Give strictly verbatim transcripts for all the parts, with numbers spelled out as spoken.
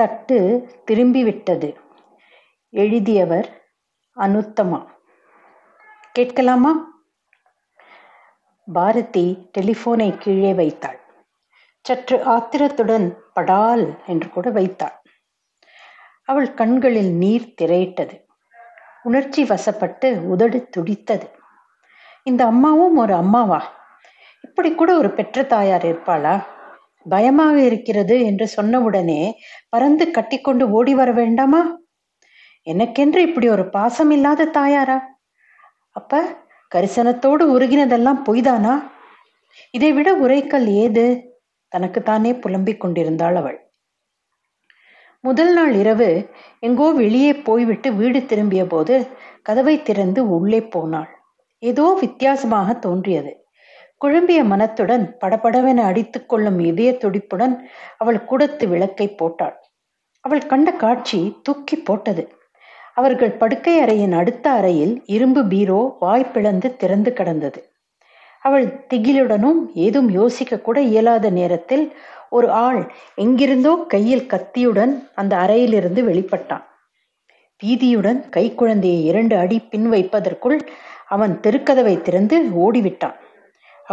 தட்டு திரும்பிவிட்டது. எழுதியவர் அனுத்தமா. கேட்கலாமா? பாரதி டெலிஃபோனை கீழே வைத்தாள். சற்று ஆத்திரத்துடன் படால் என்று கூட வைத்தாள். அவள் கண்களில் நீர் திரையிட்டது. உணர்ச்சி வசப்பட்டு உதடு துடித்தது. இந்த அம்மாவும் ஒரு அம்மாவா? இப்படி கூட ஒரு பெற்ற தாயார் இருப்பாளா? பயமாக இருக்கிறது என்று சொன்னவுடனே பறந்து கட்டிக்கொண்டு ஓடி வர வேண்டாமா? எனக்கென்று இப்படி ஒரு பாசம் இல்லாத தாயாரா? அப்ப கரிசனத்தோடு உருகினதெல்லாம் பொய்தானா? இதை விட உரைக்கல் ஏது? தனக்குத்தானே புலம்பிக் கொண்டிருந்தாள் அவள். முதல் நாள் இரவு எங்கோ வெளியே போய்விட்டு வீடு திரும்பிய போது கதவை திறந்து உள்ளே போனாள். ஏதோ வித்தியாசமாக தோன்றியது. குழம்பிய மனத்துடன் படபடவென அடித்துக் கொள்ளும் இதய துடிப்புடன் அவள் கூடத்து விளக்கை போட்டாள். அவள் கண்ட காட்சி தூக்கி போட்டது. அவர்கள் படுக்கை அறையின் அடுத்த அறையில் இரும்பு பீரோ வாய்ப்பிழந்து திறந்து கிடந்தது. அவள் திகிலுடனும் ஏதும் யோசிக்க கூட இயலாத நேரத்தில் ஒரு ஆள் எங்கிருந்தோ கையில் கத்தியுடன் அந்த அறையிலிருந்து வெளிப்பட்டான். பீதியுடன் கை குழந்தையை இரண்டு அடி பின் வைப்பதற்குள் அவன் தெருக்கதவை திறந்து ஓடிவிட்டான்.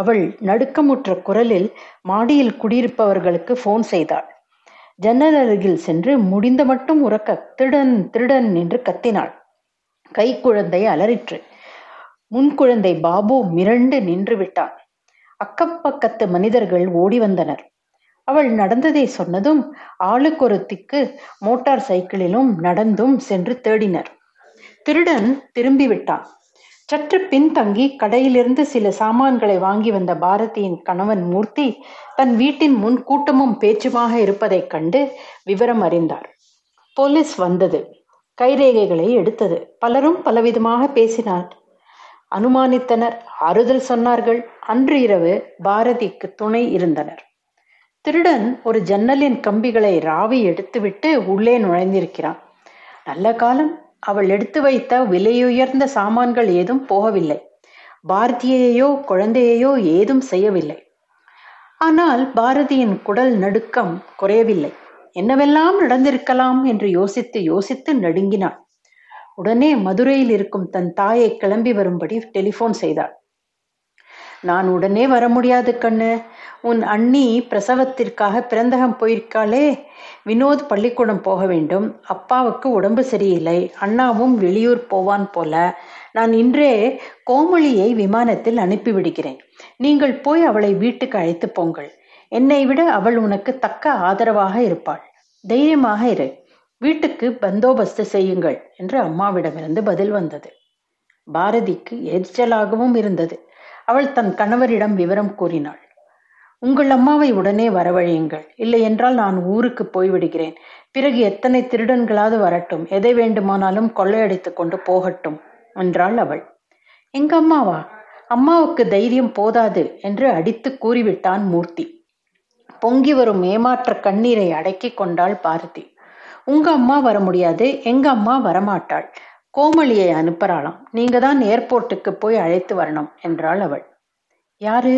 அவள் நடுக்கமுற்ற குரலில் மாடியில் குடியிருப்பவர்களுக்கு போன் செய்தாள். ஜன்னல் அருகில் சென்று முடிந்த மட்டும் உறக்க திருடன் திருடன் என்று கத்தினாள். கை குழந்தை அலறிற்று. முன்குழந்தை பாபு மிரண்டு நின்று விட்டான். அக்கப்பக்கத்து மனிதர்கள் ஓடி வந்தனர். அவள் நடந்ததை சொன்னதும் ஆளுக்கு ஒரு திக்கு மோட்டார் சைக்கிளிலும் நடந்தும் சென்று தேடினர். திருடன் திரும்பிவிட்டான். சற்று பின்தங்கி கடையிலிருந்து சில சாமான்களை வாங்கி வந்த பாரதியின் கணவன் மூர்த்தி தன் வீட்டின் முன் கூட்டமும் பேச்சுமாக இருப்பதைக் கண்டு விவரம் அறிந்தார். போலீஸ் வந்தது. கைரேகைகளை எடுத்தது. பலரும் பலவிதமாக பேசினார், அனுமானித்தனர், ஆறுதல் சொன்னார்கள். அன்று இரவு பாரதிக்கு துணை இருந்தனர். திருடன் ஒரு ஜன்னலின் கம்பிகளை ராவி எடுத்துவிட்டு உள்ளே நுழைந்திருக்கிறான். நல்ல காலம், அவள் எடுத்து வைத்த விலையுயர்ந்த சாமான்கள் ஏதும் போகவில்லை. பாரதியையோ குழந்தையையோ ஏதும் செய்யவில்லை. ஆனால் பாரதியின் குடல் நடுக்கம் குறையவில்லை. என்னவெல்லாம் நடந்திருக்கலாம் என்று யோசித்து யோசித்து நடுங்கினாள். உடனே மதுரையில் இருக்கும் தன் தாயை கிளம்பி வரும்படி டெலிஃபோன் செய்தாள். நான் உடனே வர முடியாது கண்ணு, உன் அண்ணி பிரசவத்திற்காக பிறந்தகம் போயிருக்காளே. வினோத் பள்ளிக்கூடம் போக வேண்டும், அப்பாவுக்கு உடம்பு சரியில்லை, அண்ணாவும் வெளியூர் போவான் போல. நான் இன்றே கோமளியை விமானத்தில் அனுப்பிவிடுகிறேன். நீங்கள் போய் அவளை வீட்டுக்கு அழைத்து போங்கள். என்னை விட அவள் உனக்கு தக்க ஆதரவாக இருப்பாள். தைரியமாக இரு. வீட்டுக்கு பந்தோபஸ்து செய்யுங்கள் என்று அம்மாவிடமிருந்து பதில் வந்தது. பாரதிக்கு எரிச்சலாகவும் இருந்தது. அவள் தன் கணவரிடம் விவரம் கூறினாள். உங்கள் அம்மாவை உடனே வரவழையுங்கள், இல்லை என்றால் நான் ஊருக்கு போய்விடுகிறேன். பிறகு எத்தனை திருடன்களாவது வரட்டும், எதை வேண்டுமானாலும் கொள்ளையடித்து கொண்டு போகட்டும் என்றாள் அவள். எங்க அம்மாவா? அம்மாவுக்கு தைரியம் போதாது என்று அடித்து கூறிவிட்டான் மூர்த்தி. பொங்கி வரும் ஏமாற்ற கண்ணீரை அடக்கி கொண்டாள் பாரதி. உங்க அம்மா வர முடியாது, எங்க அம்மா வரமாட்டாள், கோமளியை அனுப்புறாளாம், நீங்க தான் ஏர்போர்ட்டுக்கு போய் அழைத்து வரணும் என்றாள் அவள். யாரு?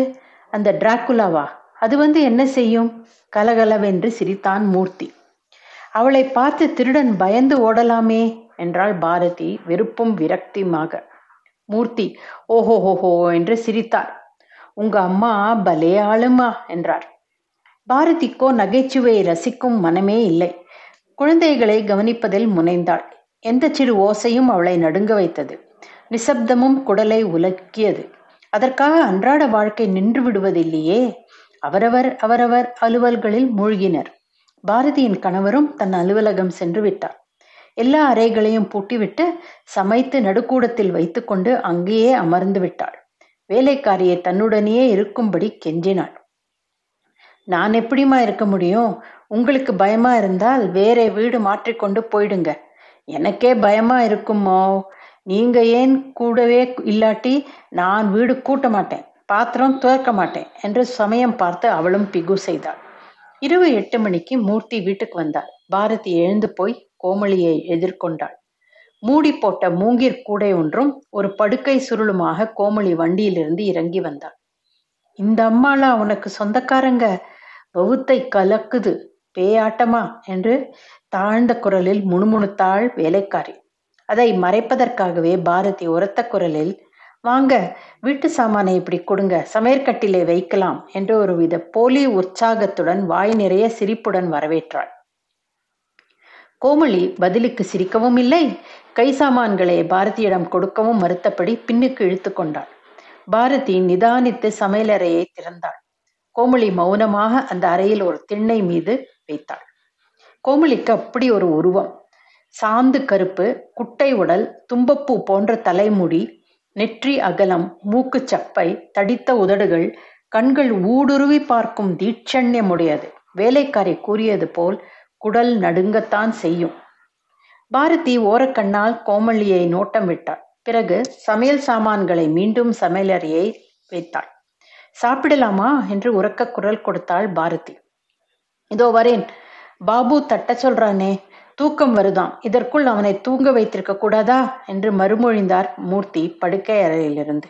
அந்த டிராக்குலாவா? அது வந்து என்ன செய்யும்? கலகலவென்று சிரித்தான் மூர்த்தி. அவளை பார்த்து திருடன் பயந்து ஓடலாமே என்றாள் பாரதி வெறுப்பும் விரக்தியுமாக. மூர்த்தி ஓஹோ ஹோஹோ என்று சிரித்தார். உங்க அம்மா பலே ஆளுமா என்றார். பாரதிக்கோ நகைச்சுவையை ரசிக்கும் மனமே இல்லை. குழந்தைகளை கவனிப்பதில் முனைந்தாள். எந்த சிறு ஓசையும் அவளை நடுங்க வைத்தது. நிசப்தமும் குடலை உலக்கியது. அதற்காக அன்றாட வாழ்க்கை நின்று விடுவதில்லையே. அவரவர் அவரவர் அலுவல்களில் மூழ்கினர். பாரதியின் கணவரும் தன் அலுவலகம் சென்று விட்டார். எல்லா அறைகளையும் பூட்டிவிட்டு சமைத்து நடுக்கூடத்தில் வைத்து கொண்டு அங்கேயே அமர்ந்து விட்டாள். வேலைக்காரியை தன்னுடனேயே இருக்கும்படி கெஞ்சினாள். நான் எப்படிமா இருக்க முடியும்? உங்களுக்கு பயமா இருந்தால் வேற வீடு மாற்றிக்கொண்டு போயிடுங்க. எனக்கே பயமா இருக்குமோ? நீங்க ஏன் கூடவே இல்லாட்டி நான் வீடு கூட்ட மாட்டேன், பாத்திரம் துவக்க மாட்டேன் என்று சமயம் பார்த்து அவளும் பிகு செய்தாள். இரவு எட்டு மணிக்கு மூர்த்தி வீட்டுக்கு வந்தாள். பாரதி எழுந்து போய் கோமளியை எதிர்கொண்டாள். மூடி போட்ட மூங்கிற் கூடை ஒன்றும் ஒரு படுக்கை சுருளுமாக கோமளி வண்டியிலிருந்து இறங்கி வந்தாள். இந்த அம்மாளா உனக்கு சொந்தக்காரங்க? வகுத்தை கலக்குது, பேயாட்டமா என்று தாழ்ந்த குரலில் முணுமுணுத்தாள் வேலைக்காரி. அதை மறைப்பதற்காகவே பாரதி உரத்த குரலில், வாங்க வீட்டு சாமானை இப்படி கொடுங்க, சமையற்கட்டிலே வைக்கலாம் என்று ஒருவித போலி உற்சாகத்துடன் வாய் நிறைய சிரிப்புடன் வரவேற்றாள். கோமளி பதிலுக்கு சிரிக்கவும் இல்லை, கை சாமான்களை பாரதியிடம் கொடுக்கவும் மறுத்தபடி பின்னுக்கு இழுத்து கொண்டாள். பாரதி நிதானித்து சமையலறையை திறந்தாள். கோமளி மௌனமாக அந்த அறையில் ஒரு திண்ணை மீது வைத்தாள். கோமளிக்கு அப்படி ஒரு உருவம், சாந்து கருப்பு, குட்டை உடல், தும்பப்பூ போன்ற தலைமுடி, நெற்றி அகலம், மூக்கு சப்பை, தடித்த உதடுகள், கண்கள் ஊடுருவி பார்க்கும் தீட்சண்யமுடையது. வேலைக்காரி கூறியது போல் குடல் நடுங்கத்தான் செய்யும். பாரதி ஓரக்கண்ணால் கோமளியை நோட்டம் விட்டாள். பிறகு சமையல் சாமான்களை மீண்டும் சமையலறையை வைத்தாள். சாப்பிடலாமா என்று உரக்க குரல் கொடுத்தாள் பாரதி. இதோ வரேன், பாபு தட்ட சொல்றானே, தூக்கம் வருதாம், இதற்குள் அவனை தூங்க வைத்திருக்க கூடாதா என்று மறுமொழிந்தார் மூர்த்தி படுக்கை அறையிலிருந்து.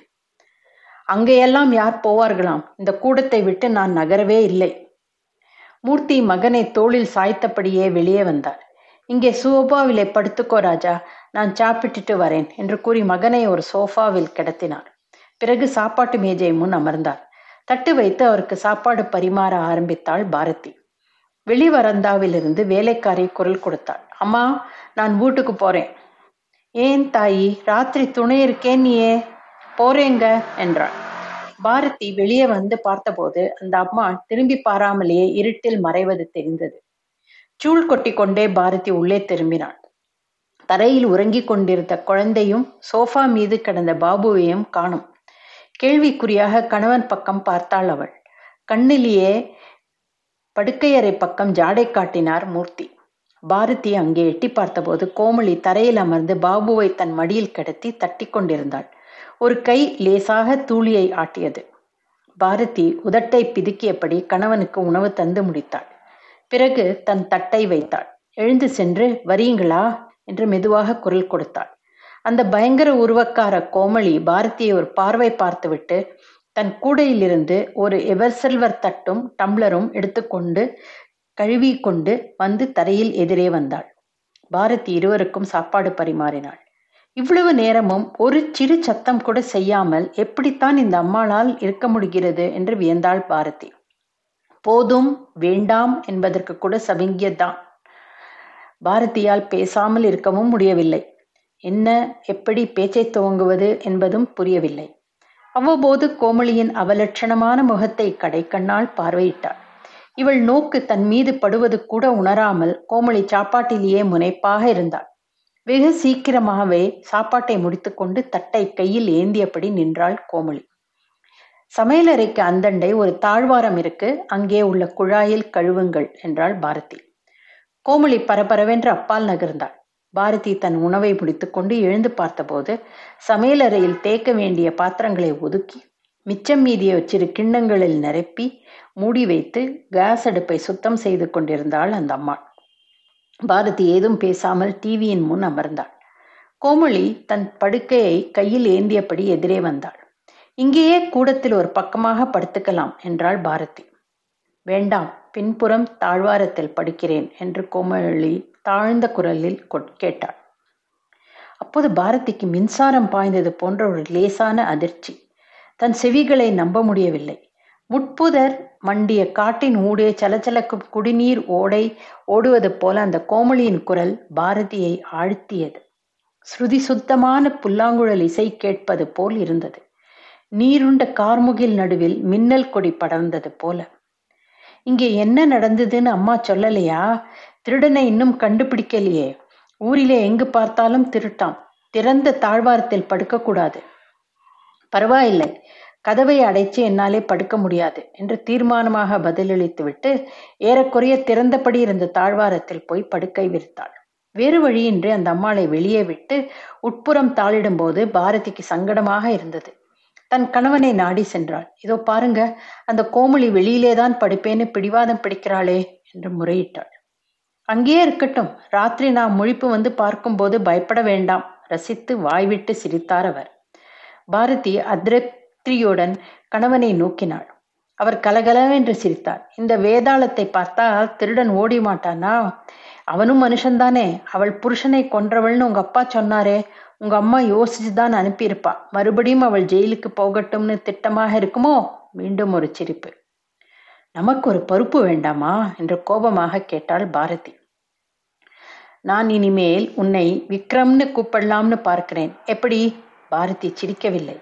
அங்கேயெல்லாம் யார் போவார்களாம், இந்த கூடத்தை விட்டு நான் நகரவே இல்லை. மூர்த்தி மகனை தோளில் சாய்த்தபடியே வெளியே வந்தார். இங்கே சோபாவிலே படுத்துக்கோ ராஜா, நான் சாப்பிட்டுட்டு வரேன் என்று கூறி மகனை ஒரு சோஃபாவில் கிடத்தினார். பிறகு சாப்பாட்டு மேஜை முன் அமர்ந்தார். தட்டு வைத்து அவருக்கு சாப்பாடு பரிமாற ஆரம்பித்தாள் பாரதி. வெளிவரந்தாவிலிருந்து வேலைக்காரி குரல் கொடுத்தாள். அம்மா, நான் வீட்டுக்கு போறேன். ஏன் தாயி, ராத்திரி துணை இருக்கேன், நீயே போறேங்க என்றாள். பாரதி வெளியே வந்து பார்த்தபோது அந்த அம்மா திரும்பி பாராமலேயே இருட்டில் மறைவது தெரிந்தது. சூள் கொட்டி கொண்டே பாரதி உள்ளே திரும்பினாள். தரையில் உறங்கி கொண்டிருந்த குழந்தையும் சோஃபா மீது கிடந்த பாபுவையும் காணும். கேள்விக்குறியாக கணவன் பக்கம் பார்த்தாள் அவள். கண்ணிலேயே படுக்கையறை பக்கம் ஜாடை காட்டினார் மூர்த்தி. பாரதி அங்கே எட்டி பார்த்தபோது கோமளி தரையில் அமர்ந்து பாபுவை தன் மடியில் கிடத்தி தட்டி கொண்டிருந்தாள். ஒரு கை லேசாக தூளியை ஆட்டியது. பாரதி உதட்டை பிதுக்கியபடி கணவனுக்கு உணவு தந்து முடித்தாள். பிறகு தன் தட்டை வைத்தாள். எழுந்து சென்று, வரீங்களா என்று மெதுவாக குரல் கொடுத்தாள். அந்த பயங்கர உருவக்கார கோமளி பாரதியை ஒரு பார்வை பார்த்துவிட்டு தன் கூடையிலிருந்து ஒரு எவர்செல்வர் தட்டும் டம்ளரும் எடுத்துக்கொண்டு கழுவி கொண்டு வந்து தரையில் எதிரே வந்தாள். பாரதி இருவருக்கும் சாப்பாடு பரிமாறினாள். இவ்வளவு நேரமும் ஒரு சிறு சத்தம் கூட செய்யாமல் எப்படித்தான் இந்த அம்மாளால் இருக்க முடிகிறது என்று வியந்தாள் பாரதி. போதும் வேண்டாம் என்பதற்கு கூட சவிங்கியதான். பாரதியால் பேசாமல் இருக்கவும் முடியவில்லை. என்ன, எப்படி பேச்சை துவங்குவது என்பதும் புரியவில்லை. அவ்வப்போது கோமளியின் அவலட்சணமான முகத்தை கடைக்கண்ணால் பார்வையிட்டாள். இவள் நோக்கு தன் மீது படுவது கூட உணராமல் கோமளி சாப்பாட்டிலேயே முனைப்பாக இருந்தாள். வெகு சீக்கிரமாகவே சாப்பாட்டை முடித்துக்கொண்டு தட்டை கையில் ஏந்தியபடி நின்றாள் கோமளி. சமையலறைக்கு அந்தண்டை ஒரு தாழ்வாரம் இருக்கு, அங்கே உள்ள குழாயில் கழுவுங்கள் என்றாள் பாரதி. கோமளி பரபரவென்று அப்பால் நகர்ந்தாள். பாரதி தன் உணவை முடித்துக்கொண்டு எழுந்து பார்த்தபோது சமையலறையில் தேய்க்க வேண்டிய பாத்திரங்களை ஒதுக்கி மிச்சம் மீதியை சிறு கிண்ணங்களில் நிரப்பி மூடி வைத்து கேஸ் அடுப்பை சுத்தம் செய்து கொண்டிருந்தாள் அந்த அம்மா. பாரதி ஏதும் பேசாமல் டிவியின் முன் அமர்ந்தாள். கோமளி தன் படுக்கையை கையில் ஏந்தியபடி எதிரே வந்தாள். இங்கேயே கூடத்தில் ஒரு பக்கமாக படுத்துக்கலாம் என்றாள் பாரதி. வேண்டாம், பின்புறம் தாழ்வாரத்தில் படுக்கிறேன் என்று கோமளி தாழ்ந்த குரலில் கேட்டாள். அப்போது பாரதிக்கு மின்சாரம் பாய்ந்தது போன்ற ஒரு லேசான அதிர்ச்சி. தன் செவிகளை நம்ப முடியவில்லை. முட்புதர் மண்டிய காட்டின் ஊடே சலச்சலக்கும் குடிநீர் ஓடை ஓடுவது போல அந்த கோமளியின் குரல் பாரதியை ஆழ்த்தியது. ஸ்ருதி சுத்தமான புல்லாங்குழல் இசை கேட்பது போல் இருந்தது. நீருண்ட கார்முகில் நடுவில் மின்னல் கொடி படர்ந்தது போல. இங்கே என்ன நடந்ததுன்னு அம்மா சொல்லலையா? திருடனை இன்னும் கண்டுபிடிக்கலையே. ஊரிலே எங்கு பார்த்தாலும் திருட்டான். திறந்த தாழ்வாரத்தில் படுக்கக்கூடாது. பரவாயில்லை, கதவை அடைச்சு என்னாலே படுக்க முடியாது என்று தீர்மானமாக பதிலளித்துவிட்டு ஏறக்குறைய திறந்தபடி இருந்த தாழ்வாரத்தில் போய் படுக்கை விரித்தாள். வேறு வழியின்றி அந்த அம்மாளை வெளியே விட்டு உட்புறம் தாளிடும் போது பாரதிக்கு சங்கடமாக இருந்தது. தன் கணவனை நாடி சென்றாள். இதோ பாருங்க, அந்த கோமளி வெளியிலேதான் படுப்பேன்னு பிடிவாதம் பிடிக்கிறாளே என்று முறையிட்டாள். அங்கேயே இருக்கட்டும், ராத்திரி நான் முழிப்பு வந்து பார்க்கும்போது பயப்பட வேண்டாம், ரசித்து வாய்விட்டு சிரித்தார் அவர். பாரதி அதிருப்தியுடன் கணவனை நோக்கினாள். அவர் கலகலவென்று சிரித்தார். இந்த வேதாளத்தை பார்த்தால் திருடன் ஓடி மாட்டானா? அவனும் மனுஷன்தானே. அவள் புருஷனை கொன்றவள்னு உங்க அப்பா சொன்னாரே, உங்க அம்மா யோசிச்சுதான் அனுப்பியிருப்பா. மறுபடியும் அவள் ஜெயிலுக்கு போகட்டும்னு திட்டமாக இருக்குமோ? மீண்டும் ஒரு சிரிப்பு. நமக்கு ஒரு பருப்பு வேண்டாமா என்று கோபமாக கேட்டாள் பாரதி. நான் இனிமேல் உன்னை விக்ரம்னு கூப்பிடலாம்னு பார்க்கிறேன், எப்படி? பாரதி சிரிக்கவில்லை,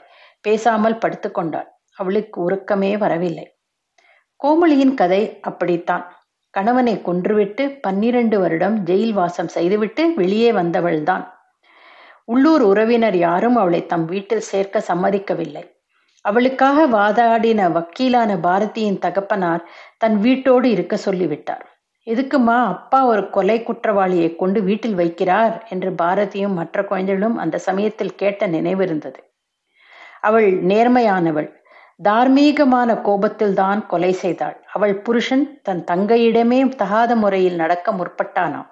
பேசாமல் படுத்து கொண்டாள். அவளுக்கு உறக்கமே வரவில்லை. கோமளியின் கதை அப்படித்தான். கணவனை கொன்றுவிட்டு பன்னிரண்டு வருடம் ஜெயில் வாசம் செய்துவிட்டு வெளியே வந்தவள்தான். உள்ளூர் உறவினர் யாரும் அவளை தம் வீட்டில் சேர்க்க சம்மதிக்கவில்லை. அவளுக்காக வாதாடின வக்கீலான பாரதியின் தகப்பனார் தன் வீட்டோடு இருக்க சொல்லிவிட்டார். எதுக்குமா அப்பா ஒரு கொலை குற்றவாளியை கொண்டு வீட்டில் வைக்கிறார் என்று பாரதியும் மற்ற குழந்தைகளும் அந்த சமயத்தில் கேட்ட நினைவிருந்தது. அவள் நேர்மையானவள், தார்மீகமான கோபத்தில் தான் கொலை செய்தாள். அவள் புருஷன் தன் தங்கையிடமே தகாத முறையில் நடக்க முற்பட்டானாம்.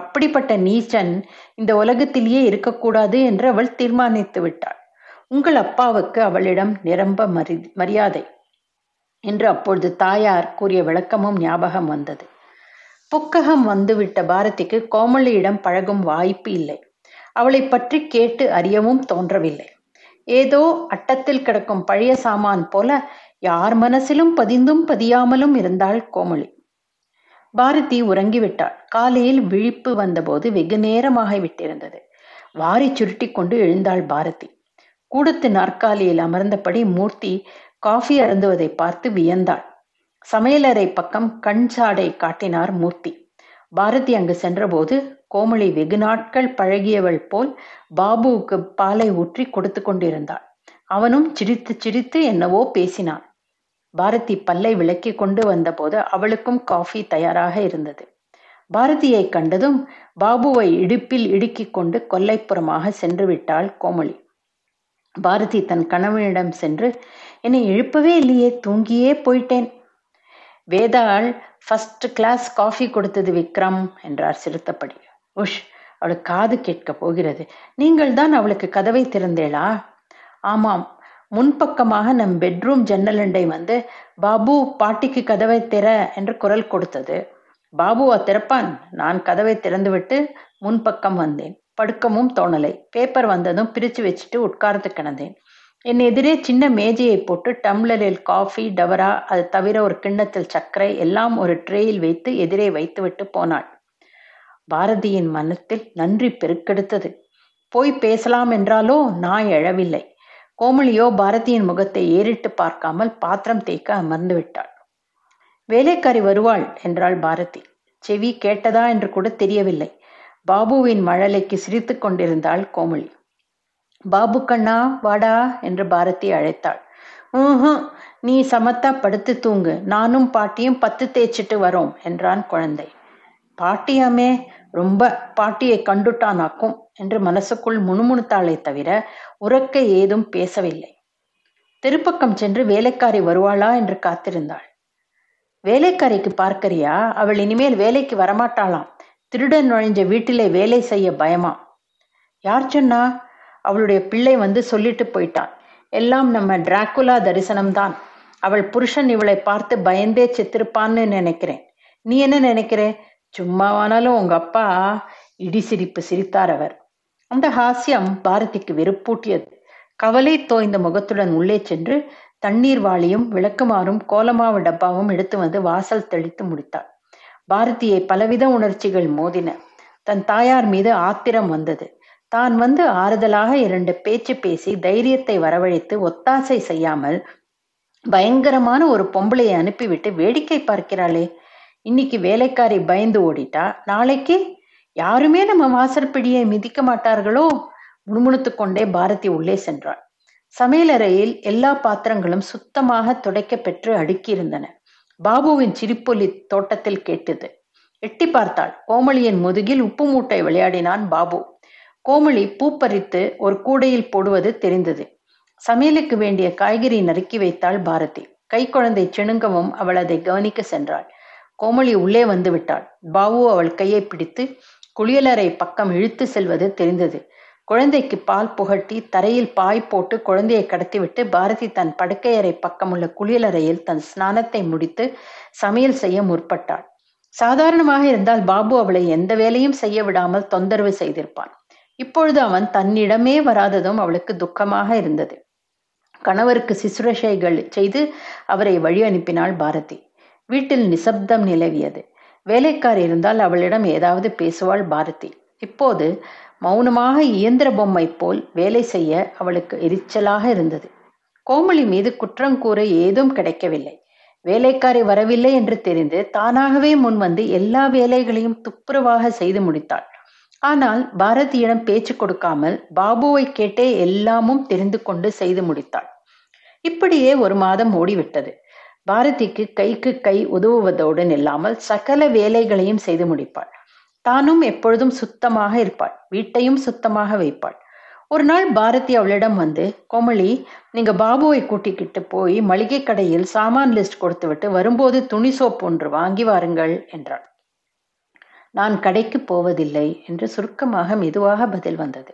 அப்படிப்பட்ட நீச்சன் இந்த உலகத்திலேயே இருக்கக்கூடாது என்று அவள் தீர்மானித்து விட்டாள். உங்கள் அப்பாவுக்கு அவளிடம் நிரம்ப மரி மரியாதை என்று அப்பொழுது தாயார் கூறிய விளக்கமும் ஞாபகம் வந்தது. புக்ககம் வந்துவிட்ட பாரதிக்கு கோமளியிடம் பழகும் வாய்ப்பு இல்லை. அவளை பற்றி கேட்டு அறியவும் தோன்றவில்லை. ஏதோ அட்டத்தில் கிடக்கும் பழைய சாமான் போல யார் மனசிலும் பதிந்தும் பதியாமலும் இருந்தாள் கோமளி. பாரதி உறங்கிவிட்டாள். காலையில் விழிப்பு வந்தபோது வெகு நேரமாக விட்டிருந்தது. வாரி சுருட்டி கொண்டு எழுந்தாள் பாரதி. கூடத்து நாற்காலியில் அமர்ந்தபடி மூர்த்தி காஃபி அருந்துவதை பார்த்து வியந்தாள். சமையலறை பக்கம் கண் சாடை காட்டினார் மூர்த்தி. பாரதி அங்கு சென்றபோது கோமளி வெகு நாட்கள் பழகியவள் போல் பாபுவுக்கு பாலை ஊற்றி கொடுத்து கொண்டிருந்தாள். அவனும் சிரித்து சிரித்து என்னவோ பேசினான். பாரதி பல்லை விளக்கி கொண்டு வந்தபோது அவளுக்கும் காஃபி தயாராக இருந்தது. பாரதியை கண்டதும் பாபுவை இடுப்பில் இடுக்கிக் கொண்டு கொல்லைப்புறமாக சென்று விட்டாள் கோமளி. பாரதி தன் கணவனிடம் சென்று, என்னை எழுப்பவே இல்லையே, தூங்கியே போயிட்டேன். வேதாள் ஃபர்ஸ்ட் கிளாஸ் காஃபி கொடுத்தது விக்ரம் என்றார் சிறுத்தபடி. உஷ், அவளுக்கு காது கேட்க போகிறது. நீங்கள் தான் அவளுக்கு கதவை திறந்தேளா? ஆமாம், முன்பக்கமாக நம் பெட்ரூம் ஜன்னலண்டை வந்து பாபு பாட்டிக்கு கதவை திற என்று குரல் கொடுத்தது. பாபுவா திறப்பான், நான் கதவை திறந்துவிட்டு முன்பக்கம் வந்தேன். படுக்கவும் தோணலை. பேப்பர் வந்ததும் பிரித்து வச்சுட்டு உட்கார்ந்து கிடந்தேன். என் எதிரே சின்ன மேஜையை போட்டு டம்ளரில் காஃபி, டவரா, அது தவிர ஒரு கிண்ணத்தில் சர்க்கரை எல்லாம் ஒரு ட்ரேயில் வைத்து எதிரே வைத்துவிட்டு போனாள். பாரதியின் மனத்தில் நன்றி பெருக்கெடுத்தது. போய் பேசலாம் என்றாலோ நான் எழவில்லை. கோமளியோ பாரதியின் முகத்தை ஏறிட்டு பார்க்காமல் பாத்திரம் தேய்க்க அமர்ந்து விட்டாள். வேலைக்காரி வருவாள் என்றாள் பாரதி. செவி கேட்டதா என்று கூட தெரியவில்லை. பாபுவின் மழலைக்கு சிரித்து கொண்டிருந்தாள் கோமளி. பாபு கண்ணா வாடா என்று பாரதி அழைத்தாள். ம், நீ சமத்தா படுத்து தூங்கு, நானும் பாட்டியும் பத்து தேய்ச்சிட்டு வரோம் என்றான் குழந்தை. பாட்டியாமே ரொம்ப பாட்டியை கண்டுட்டானாக்கும் என்று மனசுக்குள் முணுமுணுத்தாளை தவிர உறக்க ஏதும் பேசவில்லை. திருப்பக்கம் சென்று வேலைக்காரி வருவாளா என்று காத்திருந்தாள். வேலைக்காரிக்கு பார்க்கறியா? அவள் இனிமேல் வேலைக்கு வரமாட்டாளாம். திருடன் நுழைஞ்ச வீட்டிலே வேலை செய்ய பயமா? யார் சொன்னா? அவளுடைய பிள்ளை வந்து சொல்லிட்டு போயிட்டான். எல்லாம் நம்ம டிராக்குலா தரிசனம்தான். அவள் புருஷன் இவளை பார்த்து பயந்தே செத்திருப்பான்னு நினைக்கிறேன். நீ என்ன நினைக்கிற? சும்மாவானாலும் உங்க அப்பா இடி சிரிப்பு சிரித்தார் அவர். அந்த ஹாஸ்யம் பாரதிக்கு வெறுப்பூட்டியது. கவலை தோய்ந்த முகத்துடன் உள்ளே சென்று தண்ணீர் வாளியும் விளக்குமாறும் கோலமாவு டப்பாவும் எடுத்து வந்து வாசல் தெளித்து முடித்தாள். பாரதியை பலவித உணர்ச்சிகள் மோதின. தன் தாயார் மீது ஆத்திரம் வந்தது. தான் வந்து ஆறுதலாக இரண்டு பேச்சு பேசி தைரியத்தை வரவழைத்து ஒத்தாசை செய்யாமல் பயங்கரமான ஒரு பொம்பளையை அனுப்பிவிட்டு வேடிக்கை பார்க்கிறாளே. இன்னைக்கு வேலைக்காரி பயந்து ஓடிட்டா, நாளைக்கு யாருமே நம்ம வாசற்படியை மிதிக்க மாட்டார்களோ? முணுமுணுத்து கொண்டே பாரதி உள்ளே சென்றாள். சமையலறையில் எல்லா பாத்திரங்களும் சுத்தமாக துடைக்க பெற்று அடுக்கியிருந்தன. பாபுவின் சிரிப்பொலி தோட்டத்தில் கேட்டது. எட்டி பார்த்தாள். கோமளியின் முதுகில் உப்பு மூட்டை விளையாடினான் பாபு. கோமளி பூ பறித்து ஒரு கூடையில் போடுவது தெரிந்தது. சமையலுக்கு வேண்டிய காய்கறி நறுக்கி வைத்தாள் பாரதி. கை குழந்தை செணுங்கவும் அவள் அதை கவனிக்க சென்றாள். கோமளி உள்ளே வந்து விட்டாள். பாபு அவள் கையை பிடித்து குளியலறை பக்கம் இழுத்து செல்வது தெரிந்தது. குழந்தைக்கு பால் புகட்டி தரையில் பாய் போட்டு குழந்தையை கடத்திவிட்டு பாரதி தன் படுக்கையறை பக்கமுள்ள குளியலறையில் தன் ஸ்நானத்தை முடித்து சமையல் செய்ய முற்பட்டாள். சாதாரணமாக இருந்தால் பாபு அவளை எந்த வேலையும் செய்ய விடாமல் தொந்தரவு செய்திருப்பான். இப்பொழுது அவன் தன்னிடமே வராததும் அவளுக்கு துக்கமாக இருந்தது. கணவருக்கு சிசுரஷைகள் செய்து அவரை வழி அனுப்பினாள் பாரதி. வீட்டில் நிசப்தம் நிலவியது. வேலைக்காரி இருந்தால் அவளிடம் ஏதாவது பேசுவாள் பாரதி. இப்போது மௌனமாக இயந்திர பொம்மை போல் வேலை செய்ய அவளுக்கு எரிச்சலாக இருந்தது. கோமளி மீது குற்றம் கூற ஏதும் கிடைக்கவில்லை. வேலைக்காரி வரவில்லை என்று தெரிந்து தானாகவே முன்வந்து எல்லா வேலைகளையும் துப்புரவாக செய்து முடித்தாள். ஆனால் பாரதியிடம் பேச்சு கொடுக்காமல் பாபுவை கேட்டே எல்லாமும் தெரிந்து கொண்டு செய்து முடித்தாள். இப்படியே ஒரு மாதம் ஓடிவிட்டது. பாரதிக்கு கைக்கு கை உதவுவதோடு நில்லாமல் சகல வேலைகளையும் செய்து முடிப்பாள். தானும் எப்பொழுதும் சுத்தமாக இருப்பாள். வீட்டையும் சுத்தமாக வைப்பாள். ஒரு நாள் பாரதி அவளிடம் வந்து, கோமளி, நீங்க பாபுவை கூட்டிக்கிட்டு போய் மளிகை கடையில் சாமான் லிஸ்ட் கொடுத்து விட்டு வரும்போது துணி சோப்பு ஒன்று வாங்கி வாருங்கள் என்றாள். நான் கடைக்கு போவதில்லை என்று சுருக்கமாக மெதுவாக பதில் வந்தது.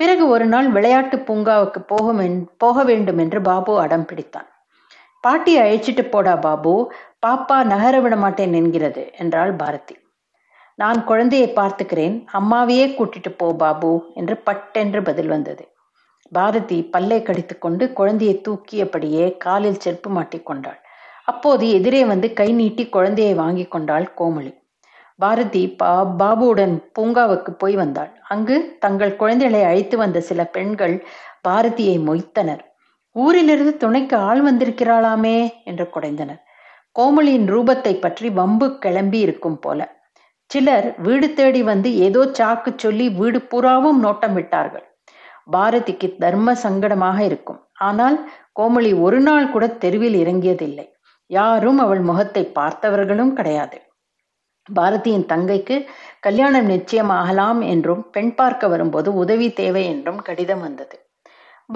பிறகு ஒரு நாள் விளையாட்டு பூங்காவுக்கு போகும் போக வேண்டும் என்று பாபு அடம் பிடித்தான். பாட்டி அழைச்சிட்டு போடா பாபு, பாப்பா நகர விட மாட்டேன் என்கிறது என்றாள் பாரதி. நான் குழந்தையை பார்த்துக்கிறேன், அம்மாவையே கூட்டிட்டு போ பாபு என்று பட்டென்று பதில் வந்தது. பாரதி பல்லை கடித்து கொண்டு குழந்தையை தூக்கியபடியே காலில் செருப்பு மாட்டிக்கொண்டாள். அப்போது எதிரே வந்து கை நீட்டி குழந்தையை வாங்கி கொண்டாள் கோமளி. பாரதி பா பாபுவுடன் பூங்காவுக்கு போய் வந்தாள். அங்கு தங்கள் குழந்தைகளை அழைத்து வந்த சில பெண்கள் பாரதியை மொய்த்தனர். ஊரிலிருந்து துணைக்கு ஆள் வந்திருக்கிறாளாமே என்று குடைந்தனர். கோமளியின் ரூபத்தை பற்றி வம்பு கிளம்பி இருக்கும் போல. சிலர் வீடு தேடி வந்து ஏதோ சாக்கு சொல்லி வீடு பூராவும் நோட்டம் விட்டார்கள். பாரதிக்கு தர்ம சங்கடமாக இருக்கும். ஆனால் கோமளி ஒரு நாள் கூட தெருவில் இறங்கியதில்லை. யாரும் அவள் முகத்தை பார்த்தவர்களும் கிடையாது. பாரதியின் தங்கைக்கு கல்யாணம் நிச்சயமாகலாம் என்றும் பெண் பார்க்க வரும்போது உதவி தேவை என்றும் கடிதம் வந்தது.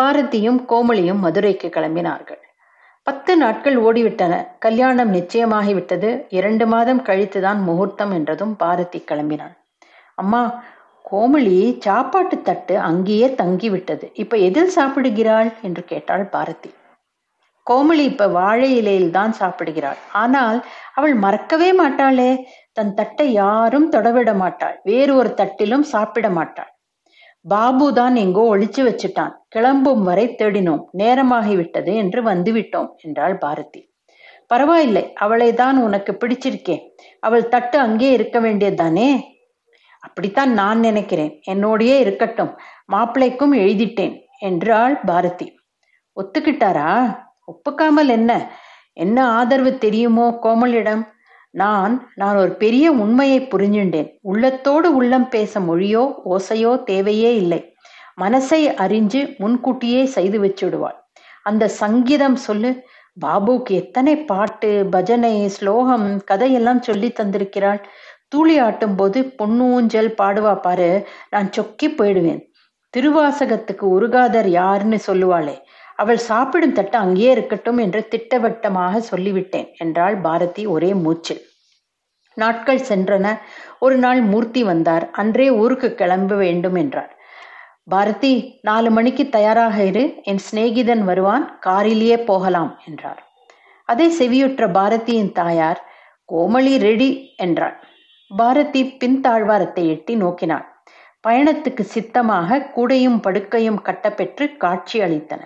பாரதியும் கோமளியும் மதுரைக்கு கிளம்பினார்கள். பத்து நாட்கள் ஓடிவிட்டன. கல்யாணம் நிச்சயமாகிவிட்டது. இரண்டு மாதம் கழித்துதான் முகூர்த்தம் என்றதும் பாரதி கிளம்பினாள். அம்மா, கோமளி சாப்பாட்டு தட்டு அங்கேயே தங்கிவிட்டது, இப்ப எதில் சாப்பிடுகிறாள் என்று கேட்டாள் பாரதி. கோமளி இப்ப வாழை இலையில் தான் சாப்பிடுகிறாள். ஆனால் அவள் மறக்கவே மாட்டாளே, தன் தட்டை யாரும் தொடவிட மாட்டாள், வேறு ஒரு தட்டிலும் சாப்பிட மாட்டாள். பாபு தான் எங்கோ ஒளிச்சு வச்சுட்டான், கிளம்பும் வரை தேடினோம், நேரமாகிவிட்டது என்று வந்துவிட்டோம் என்றாள் பாரதி. பரவாயில்லை, அவளை தான் உனக்கு பிடிச்சிருக்கே, அவள் தட்டு அங்கே இருக்க வேண்டியதுதானே? அப்படித்தான் நான் நினைக்கிறேன், என்னோடையே இருக்கட்டும், மாப்பிள்ளைக்கும் எழுதிட்டேன் என்றாள் பாரதி. ஒத்துக்கிட்டாரா? ஒப்புக்காமல் என்ன என்ன ஆதரவு தெரியுமோ கோமளியிடம்? நான் நான் ஒரு பெரிய உண்மையை புரிஞ்சுண்டேன். உள்ளத்தோடு உள்ளம் பேச மொழியோ ஓசையோ தேவையே இல்லை. மனசை அறிஞ்சு முன்கூட்டியே செய்து வச்சுடுவாள். அந்த சங்கீதம் சொல்லு, பாபுக்கு எத்தனை பாட்டு, பஜனை, ஸ்லோகம், கதையெல்லாம் சொல்லி தந்திருக்கிறாள். தூளி ஆட்டும் போது பொன்னூஞ்சல் பாடுவா பாரு, நான் சொக்கி போயிடுவேன். திருவாசகத்துக்கு உருகாதர் யாருன்னு சொல்லுவாளே, அவள் சாப்பிடும் தட்டு அங்கேயே இருக்கட்டும் என்று திட்டவட்டமாக சொல்லிவிட்டேன் என்றாள் பாரதி ஒரே மூச்சு. நாட்கள் சென்றன. ஒரு நாள் மூர்த்தி வந்தார். அன்றே ஊருக்கு கிளம்ப வேண்டும் என்றார். பாரதி, நாலு மணிக்கு தயாராக இரு, என் சிநேகிதன் வருவான், காரிலேயே போகலாம் என்றார். அதை செவியுற்ற பாரதியின் தாயார் கோமளி ரெடி என்றாள். பாரதி பின்தாழ்வாரத்தை எட்டி நோக்கினாள். பயணத்துக்கு சித்தமாக கூடையும் படுக்கையும் கட்டப்பெற்று காட்சி அளித்தன.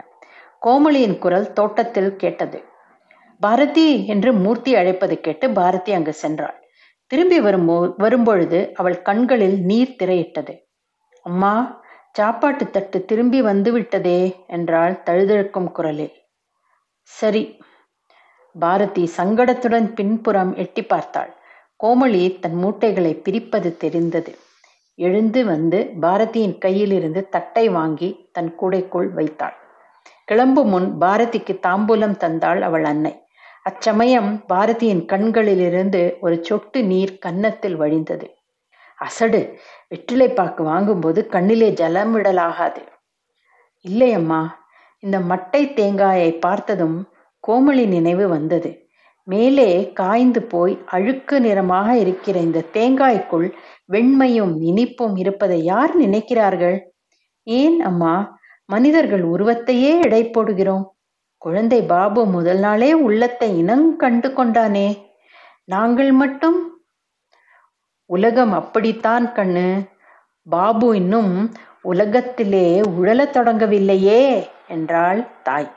கோமளியின் குரல் தோட்டத்தில் கேட்டது. பாரதி என்று மூர்த்தி அழைப்பது கேட்டு பாரதி அங்கு சென்றாள். திரும்பி வரும் வரும்பொழுது அவள் கண்களில் நீர் திரையிட்டது. அம்மா, சாப்பாட்டு தட்டு திரும்பி வந்துவிட்டதே என்றாள் தழுதழுக்கும் குரலில். சரி. பாரதி சங்கடத்துடன் பின்புறம் எட்டி பார்த்தாள். கோமளி தன் மூட்டைகளை பிரிப்பது தெரிந்தது. எழுந்து வந்து பாரதியின் கையிலிருந்து தட்டை வாங்கி தன் கூடைக்குள் வைத்தாள். கிளம்பும் முன் பாரதிக்கு தாம்பூலம் தந்தாள் அவள் அன்னை. அச்சமயம் பாரதியின் கண்களிலிருந்து ஒரு சொட்டு நீர் கன்னத்தில் வழிந்தது. அசடு, வெற்றிலை பாக்கு வாங்கும்போது கண்ணிலே ஜலம் விடலாகாது. இல்லையம்மா, இந்த மட்டை தேங்காயை பார்த்ததும் கோமளி நினைவு வந்தது. மேலே காய்ந்து போய் அழுக்கு நிறமாக இருக்கிற இந்த தேங்காய்க்குள் வெண்மையும் இனிப்பும் இருப்பதை யார் நினைக்கிறார்கள்? ஏன் அம்மா, மனிதர்கள் உருவத்தையே எடை போடுகிறோம். குழந்தை பாபு முதல் நாளே உள்ளத்தை இனங் கண்டு கொண்டானே, நாங்கள் மட்டும்? உலகம் அப்படித்தான் கண்ணு. பாபு இன்னும் உலகத்திலே உழல தொடங்கவில்லையே என்றாள் தாய்.